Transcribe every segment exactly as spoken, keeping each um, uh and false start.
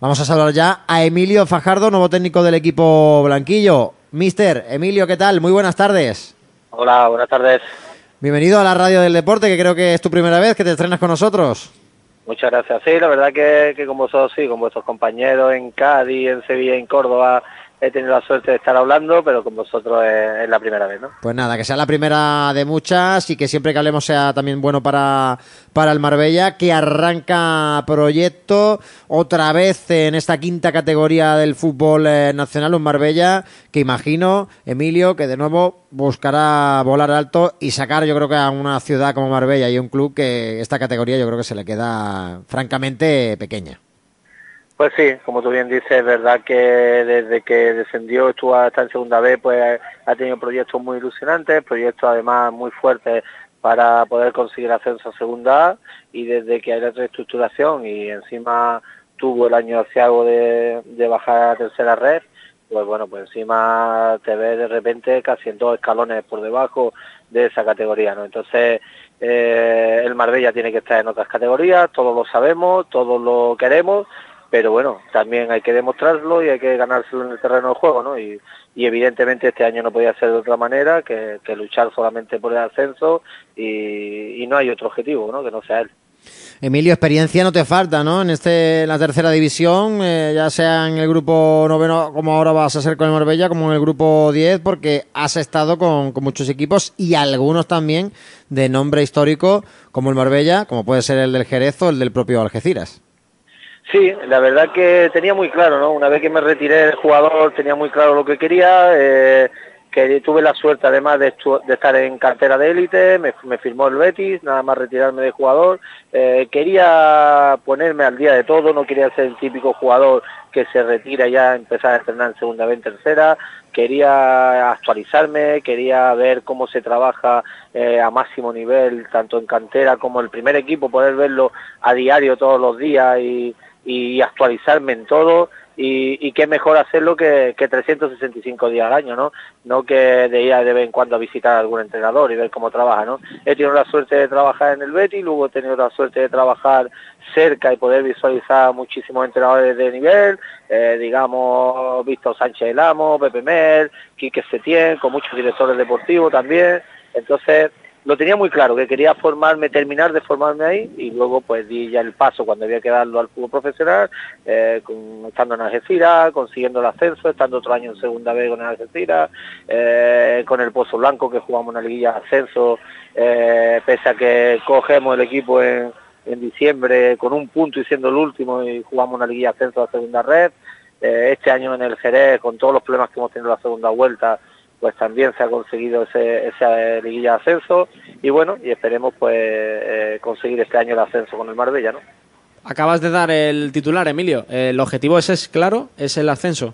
Vamos a saludar ya a Emilio Fajardo, nuevo técnico del equipo blanquillo. Mister Emilio, ¿qué tal? Muy buenas tardes. Hola, buenas tardes. Bienvenido a la radio del deporte, que creo que es tu primera vez que te estrenas con nosotros. Muchas gracias. Sí, la verdad que, que con vosotros, sí, con vuestros compañeros en Cádiz, en Sevilla, en Córdoba, he tenido la suerte de estar hablando, pero con vosotros es, es la primera vez, ¿no? Pues nada, que sea la primera de muchas y que siempre que hablemos sea también bueno para, para el Marbella, que arranca proyecto otra vez en esta quinta categoría del fútbol eh, nacional, un Marbella que imagino, Emilio, que de nuevo buscará volar alto y sacar, yo creo que a una ciudad como Marbella y un club que esta categoría yo creo que se le queda francamente pequeña. Pues sí, como tú bien dices, es verdad que desde que descendió estuvo hasta en segunda B, pues ha tenido proyectos muy ilusionantes, proyectos además muy fuertes para poder conseguir ascenso a segunda A, y desde que hay la reestructuración y encima tuvo el año aciago de, de bajar a tercera red, pues bueno, pues encima te ves de repente casi en dos escalones por debajo de esa categoría, ¿no? Entonces eh, el Marbella tiene que estar en otras categorías, todos lo sabemos, todos lo queremos, pero bueno, también hay que demostrarlo y hay que ganárselo en el terreno de juego, ¿no? Y, y evidentemente este año no podía ser de otra manera que, que luchar solamente por el ascenso y, y no hay otro objetivo, ¿no? Que no sea él. Emilio, experiencia no te falta, ¿no? En este la tercera división, eh, ya sea en el grupo noveno, como ahora vas a ser con el Marbella, como en el grupo diez, porque has estado con, con muchos equipos y algunos también de nombre histórico, como el Marbella, como puede ser el del Jerez o el del propio Algeciras. Sí, la verdad que tenía muy claro, ¿no? Una vez que me retiré del jugador tenía muy claro lo que quería, eh, que tuve la suerte además de, de estar en cantera de élite, me, me firmó el Betis, nada más retirarme del jugador, eh, quería ponerme al día de todo, no quería ser el típico jugador que se retira y ya empezar a entrenar en segunda vez, en tercera, quería actualizarme, quería ver cómo se trabaja eh, a máximo nivel, tanto en cantera como el primer equipo, poder verlo a diario todos los días y... y actualizarme en todo y, y qué mejor hacerlo que, que trescientos sesenta y cinco días al año, ¿no? No que de ir de vez en cuando a visitar a algún entrenador y ver cómo trabaja, ¿no? He tenido la suerte de trabajar en el Betis, luego he tenido la suerte de trabajar cerca y poder visualizar a muchísimos entrenadores de nivel, eh, digamos, visto Sánchez del Amo, Pepe Mel, Quique Setién, con muchos directores deportivos también, entonces... Lo tenía muy claro, que quería formarme, terminar de formarme ahí y luego pues di ya el paso cuando había que darlo al fútbol profesional, eh, con, estando en Algeciras, consiguiendo el ascenso, estando otro año en segunda B con el Algeciras, eh, con el Pozo Blanco que jugamos una liguilla de ascenso, eh, pese a que cogemos el equipo en, en diciembre con un punto y siendo el último y jugamos una liguilla de ascenso a segunda red, eh, este año en el Jerez con todos los problemas que hemos tenido en la segunda vuelta, pues también se ha conseguido ese, esa liguilla de ascenso y bueno, y esperemos pues eh, conseguir este año el ascenso con el Marbella, ¿no? Acabas de dar el titular, Emilio. Eh, el objetivo ese es claro, es el ascenso.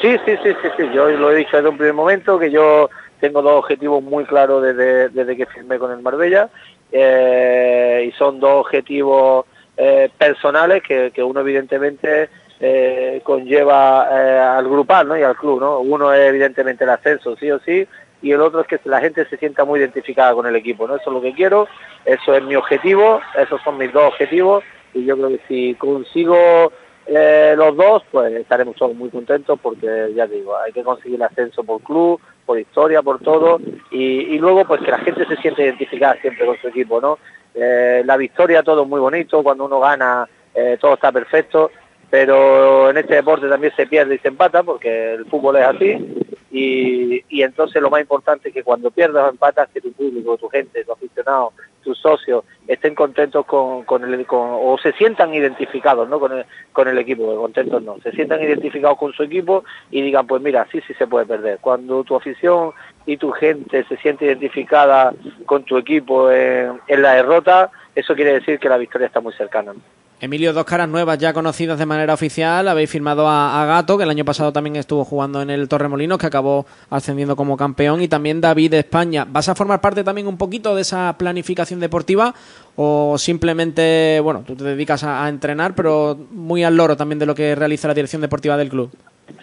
Sí, sí, sí, sí, sí. Yo lo he dicho desde un primer momento, que yo tengo dos objetivos muy claros desde, desde que firmé con el Marbella eh, y son dos objetivos eh, personales que, que uno evidentemente... Eh, conlleva eh, al grupal, ¿no? Y al club, ¿no? Uno es evidentemente el ascenso, sí o sí, y el otro es que la gente se sienta muy identificada con el equipo, ¿no? Eso es lo que quiero, eso es mi objetivo, esos son mis dos objetivos, y yo creo que si consigo eh, los dos, pues estaremos todos muy contentos, porque ya te digo, hay que conseguir el ascenso por club, por historia, por todo, y, y luego pues que la gente se siente identificada siempre con su equipo, ¿no? Eh, la victoria, todo es muy bonito, cuando uno gana, eh, todo está perfecto, pero en este deporte también se pierde y se empata, porque el fútbol es así, y, y entonces lo más importante es que cuando pierdas o empatas, que tu público, tu gente, tus aficionados, tus socios, estén contentos con, con el con, o se sientan identificados, ¿no? con, el, con el equipo, contentos no, se sientan identificados con su equipo y digan, pues mira, sí, sí se puede perder. Cuando tu afición y tu gente se siente identificada con tu equipo en, en la derrota, eso quiere decir que la victoria está muy cercana, ¿no? Emilio, dos caras nuevas ya conocidas de manera oficial. Habéis firmado a, a Gato, que el año pasado también estuvo jugando en el Torremolinos, que acabó ascendiendo como campeón, y también David de España. ¿Vas a formar parte también un poquito de esa planificación deportiva o simplemente, bueno, tú te dedicas a, a entrenar, pero muy al loro también de lo que realiza la dirección deportiva del club?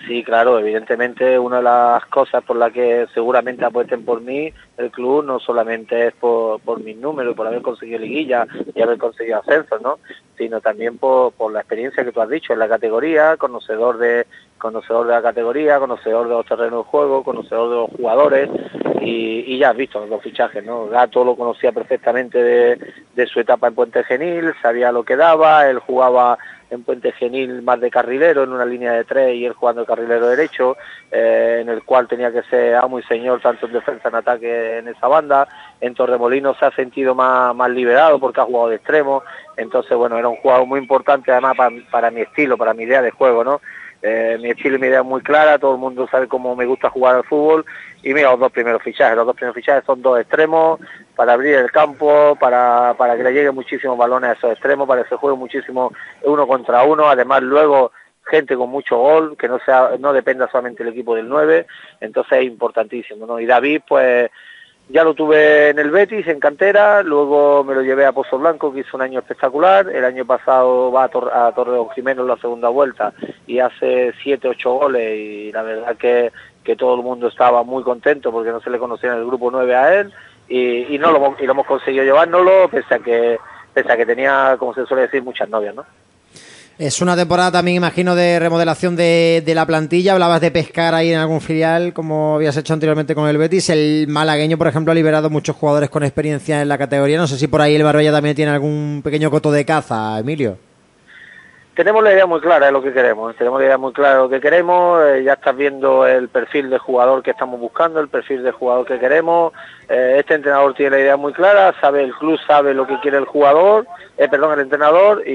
Sí, claro, evidentemente una de las cosas por las que seguramente apuesten por mí el club no solamente es por, por mis números, por haber conseguido liguilla y haber conseguido ascenso, ¿no? Sino también por, por la experiencia que tú has dicho en la categoría, conocedor de conocedor de la categoría, conocedor de los terrenos de juego, conocedor de los jugadores y, y ya has visto los fichajes, ¿no? Gato lo conocía perfectamente de, de su etapa en Puente Genil, sabía lo que daba, él jugaba en Puente Genil más de carrilero, en una línea de tres y él jugando de carrilero derecho, eh, en el cual tenía que ser amo y señor tanto en defensa, en ataque en esa banda. En Torremolinos se ha sentido más, más liberado porque ha jugado de extremo, entonces bueno, era un jugador muy importante además para, para mi estilo, para mi idea de juego, ¿no? Eh, mi estilo y mi idea es muy clara, todo el mundo sabe cómo me gusta jugar al fútbol y mira los dos primeros fichajes, los dos primeros fichajes son dos extremos para abrir el campo, para, para que le lleguen muchísimos balones a esos extremos, para que se juegue muchísimo uno contra uno, además luego gente con mucho gol, que no sea, no dependa solamente el equipo del nueve, entonces es importantísimo, ¿no? Y David pues ya lo tuve en el Betis, en cantera, luego me lo llevé a Pozo Blanco, que hizo un año espectacular. El año pasado va a, Tor a Torre de Ocrimeno en la segunda vuelta y hace siete, ocho goles y la verdad que, que todo el mundo estaba muy contento porque no se le conocía en el grupo nueve a él y, y, no lo, y lo hemos conseguido llevárnoslo pese a, que, pese a que tenía, como se suele decir, muchas novias, ¿no? Es una temporada también, imagino, de remodelación de, de la plantilla. Hablabas de pescar ahí en algún filial, como habías hecho anteriormente con el Betis. El malagueño, por ejemplo, ha liberado muchos jugadores con experiencia en la categoría. No sé si por ahí el Marbella también tiene algún pequeño coto de caza, Emilio. Tenemos la idea muy clara de lo que queremos, tenemos la idea muy clara de lo que queremos, eh, ya estás viendo el perfil de jugador que estamos buscando, el perfil de jugador que queremos, eh, este entrenador tiene la idea muy clara, sabe el club, sabe lo que quiere el jugador, eh, perdón, el entrenador y,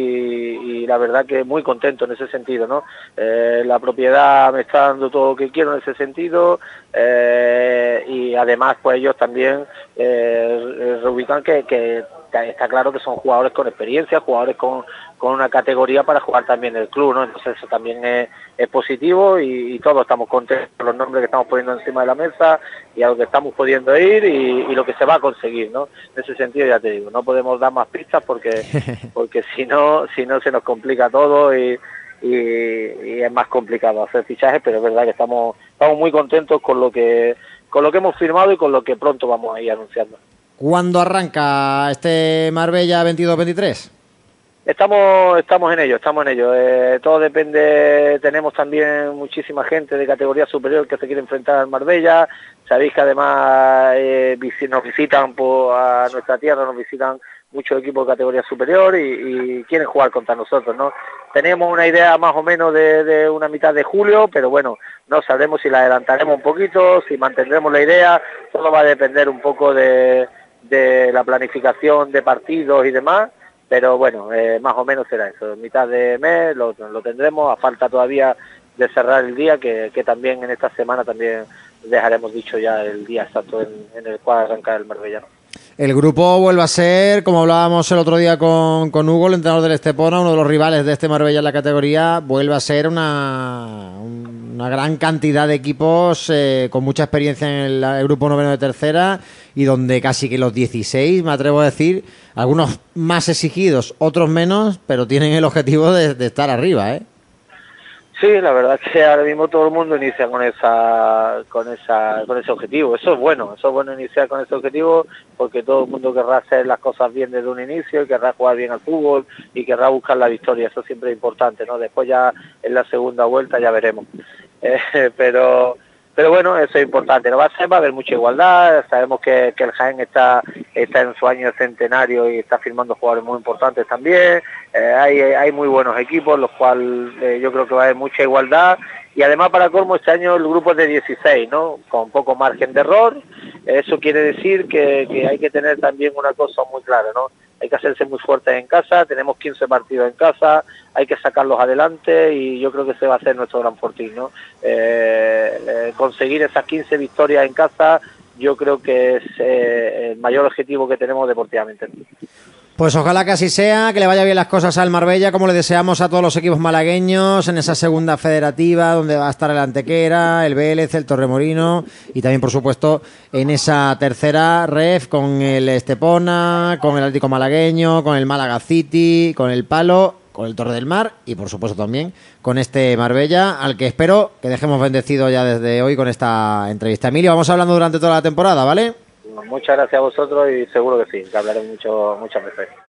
y la verdad que muy contento en ese sentido, ¿no? Eh, la propiedad me está dando todo lo que quiero en ese sentido eh, y además pues ellos también eh, reubican que, que está claro que son jugadores con experiencia, jugadores con, con una categoría para jugar también el club, ¿no? Entonces eso también es, es positivo y, y todos estamos contentos con los nombres que estamos poniendo encima de la mesa y a lo que estamos pudiendo ir y, y lo que se va a conseguir, ¿no? En ese sentido ya te digo, no podemos dar más pistas porque porque si no, si no se nos complica todo y, y, y es más complicado hacer fichajes, pero es verdad que estamos, estamos muy contentos con lo que con lo que hemos firmado y con lo que pronto vamos a ir anunciando. ¿Cuándo arranca este Marbella veintidós veintitrés? Estamos, estamos en ello, estamos en ello. Eh, todo depende, tenemos también muchísima gente de categoría superior que se quiere enfrentar al Marbella. Sabéis que además eh, nos visitan por, a nuestra tierra, nos visitan muchos equipos de categoría superior y, y quieren jugar contra nosotros, ¿no? Tenemos una idea más o menos de, de una mitad de julio, pero bueno, no sabremos si la adelantaremos un poquito, si mantendremos la idea, todo va a depender un poco de... de la planificación de partidos y demás, pero bueno, eh, más o menos será eso, en mitad de mes lo, lo tendremos, a falta todavía de cerrar el día, que, que también en esta semana también dejaremos dicho ya el día exacto en, en el cual arranca el Marbellano. El grupo vuelve a ser, como hablábamos el otro día con, con Hugo, el entrenador del Estepona, uno de los rivales de este Marbella en la categoría, vuelve a ser una, una gran cantidad de equipos eh, con mucha experiencia en el, el grupo noveno de tercera y donde casi que los dieciséis, me atrevo a decir, algunos más exigidos, otros menos, pero tienen el objetivo de, de estar arriba, ¿eh? Sí, la verdad es que ahora mismo todo el mundo inicia con esa, con esa, con ese objetivo. Eso es bueno, eso es bueno iniciar con ese objetivo porque todo el mundo querrá hacer las cosas bien desde un inicio, y querrá jugar bien al fútbol y querrá buscar la victoria. Eso siempre es importante, ¿no? Después ya en la segunda vuelta ya veremos. Eh, pero, pero bueno, eso es importante. No va a ser, va a haber mucha igualdad. Sabemos que, que el Jaén está, está en su año centenario y está firmando jugadores muy importantes también. Eh, hay, hay muy buenos equipos, los cuales eh, yo creo que va a haber mucha igualdad y además para colmo este año el grupo es de dieciséis, ¿no? Con poco margen de error, eso quiere decir que, que hay que tener también una cosa muy clara, ¿no? Hay que hacerse muy fuertes en casa, tenemos quince partidos en casa, hay que sacarlos adelante y yo creo que ese va a ser nuestro gran fortín, ¿no? Eh, eh, conseguir esas quince victorias en casa yo creo que es eh, el mayor objetivo que tenemos deportivamente. Pues ojalá que así sea, que le vaya bien las cosas al Marbella, como le deseamos a todos los equipos malagueños en esa segunda federativa donde va a estar el Antequera, el Vélez, el Torremorino y también por supuesto en esa tercera ref con el Estepona, con el Atlético Malagueño, con el Málaga City, con el Palo con el Torre del Mar y, por supuesto, también con este Marbella, al que espero que dejemos bendecido ya desde hoy con esta entrevista. Emilio, vamos hablando durante toda la temporada, ¿vale? Muchas gracias a vosotros y seguro que sí, que hablaré mucho, muchas veces.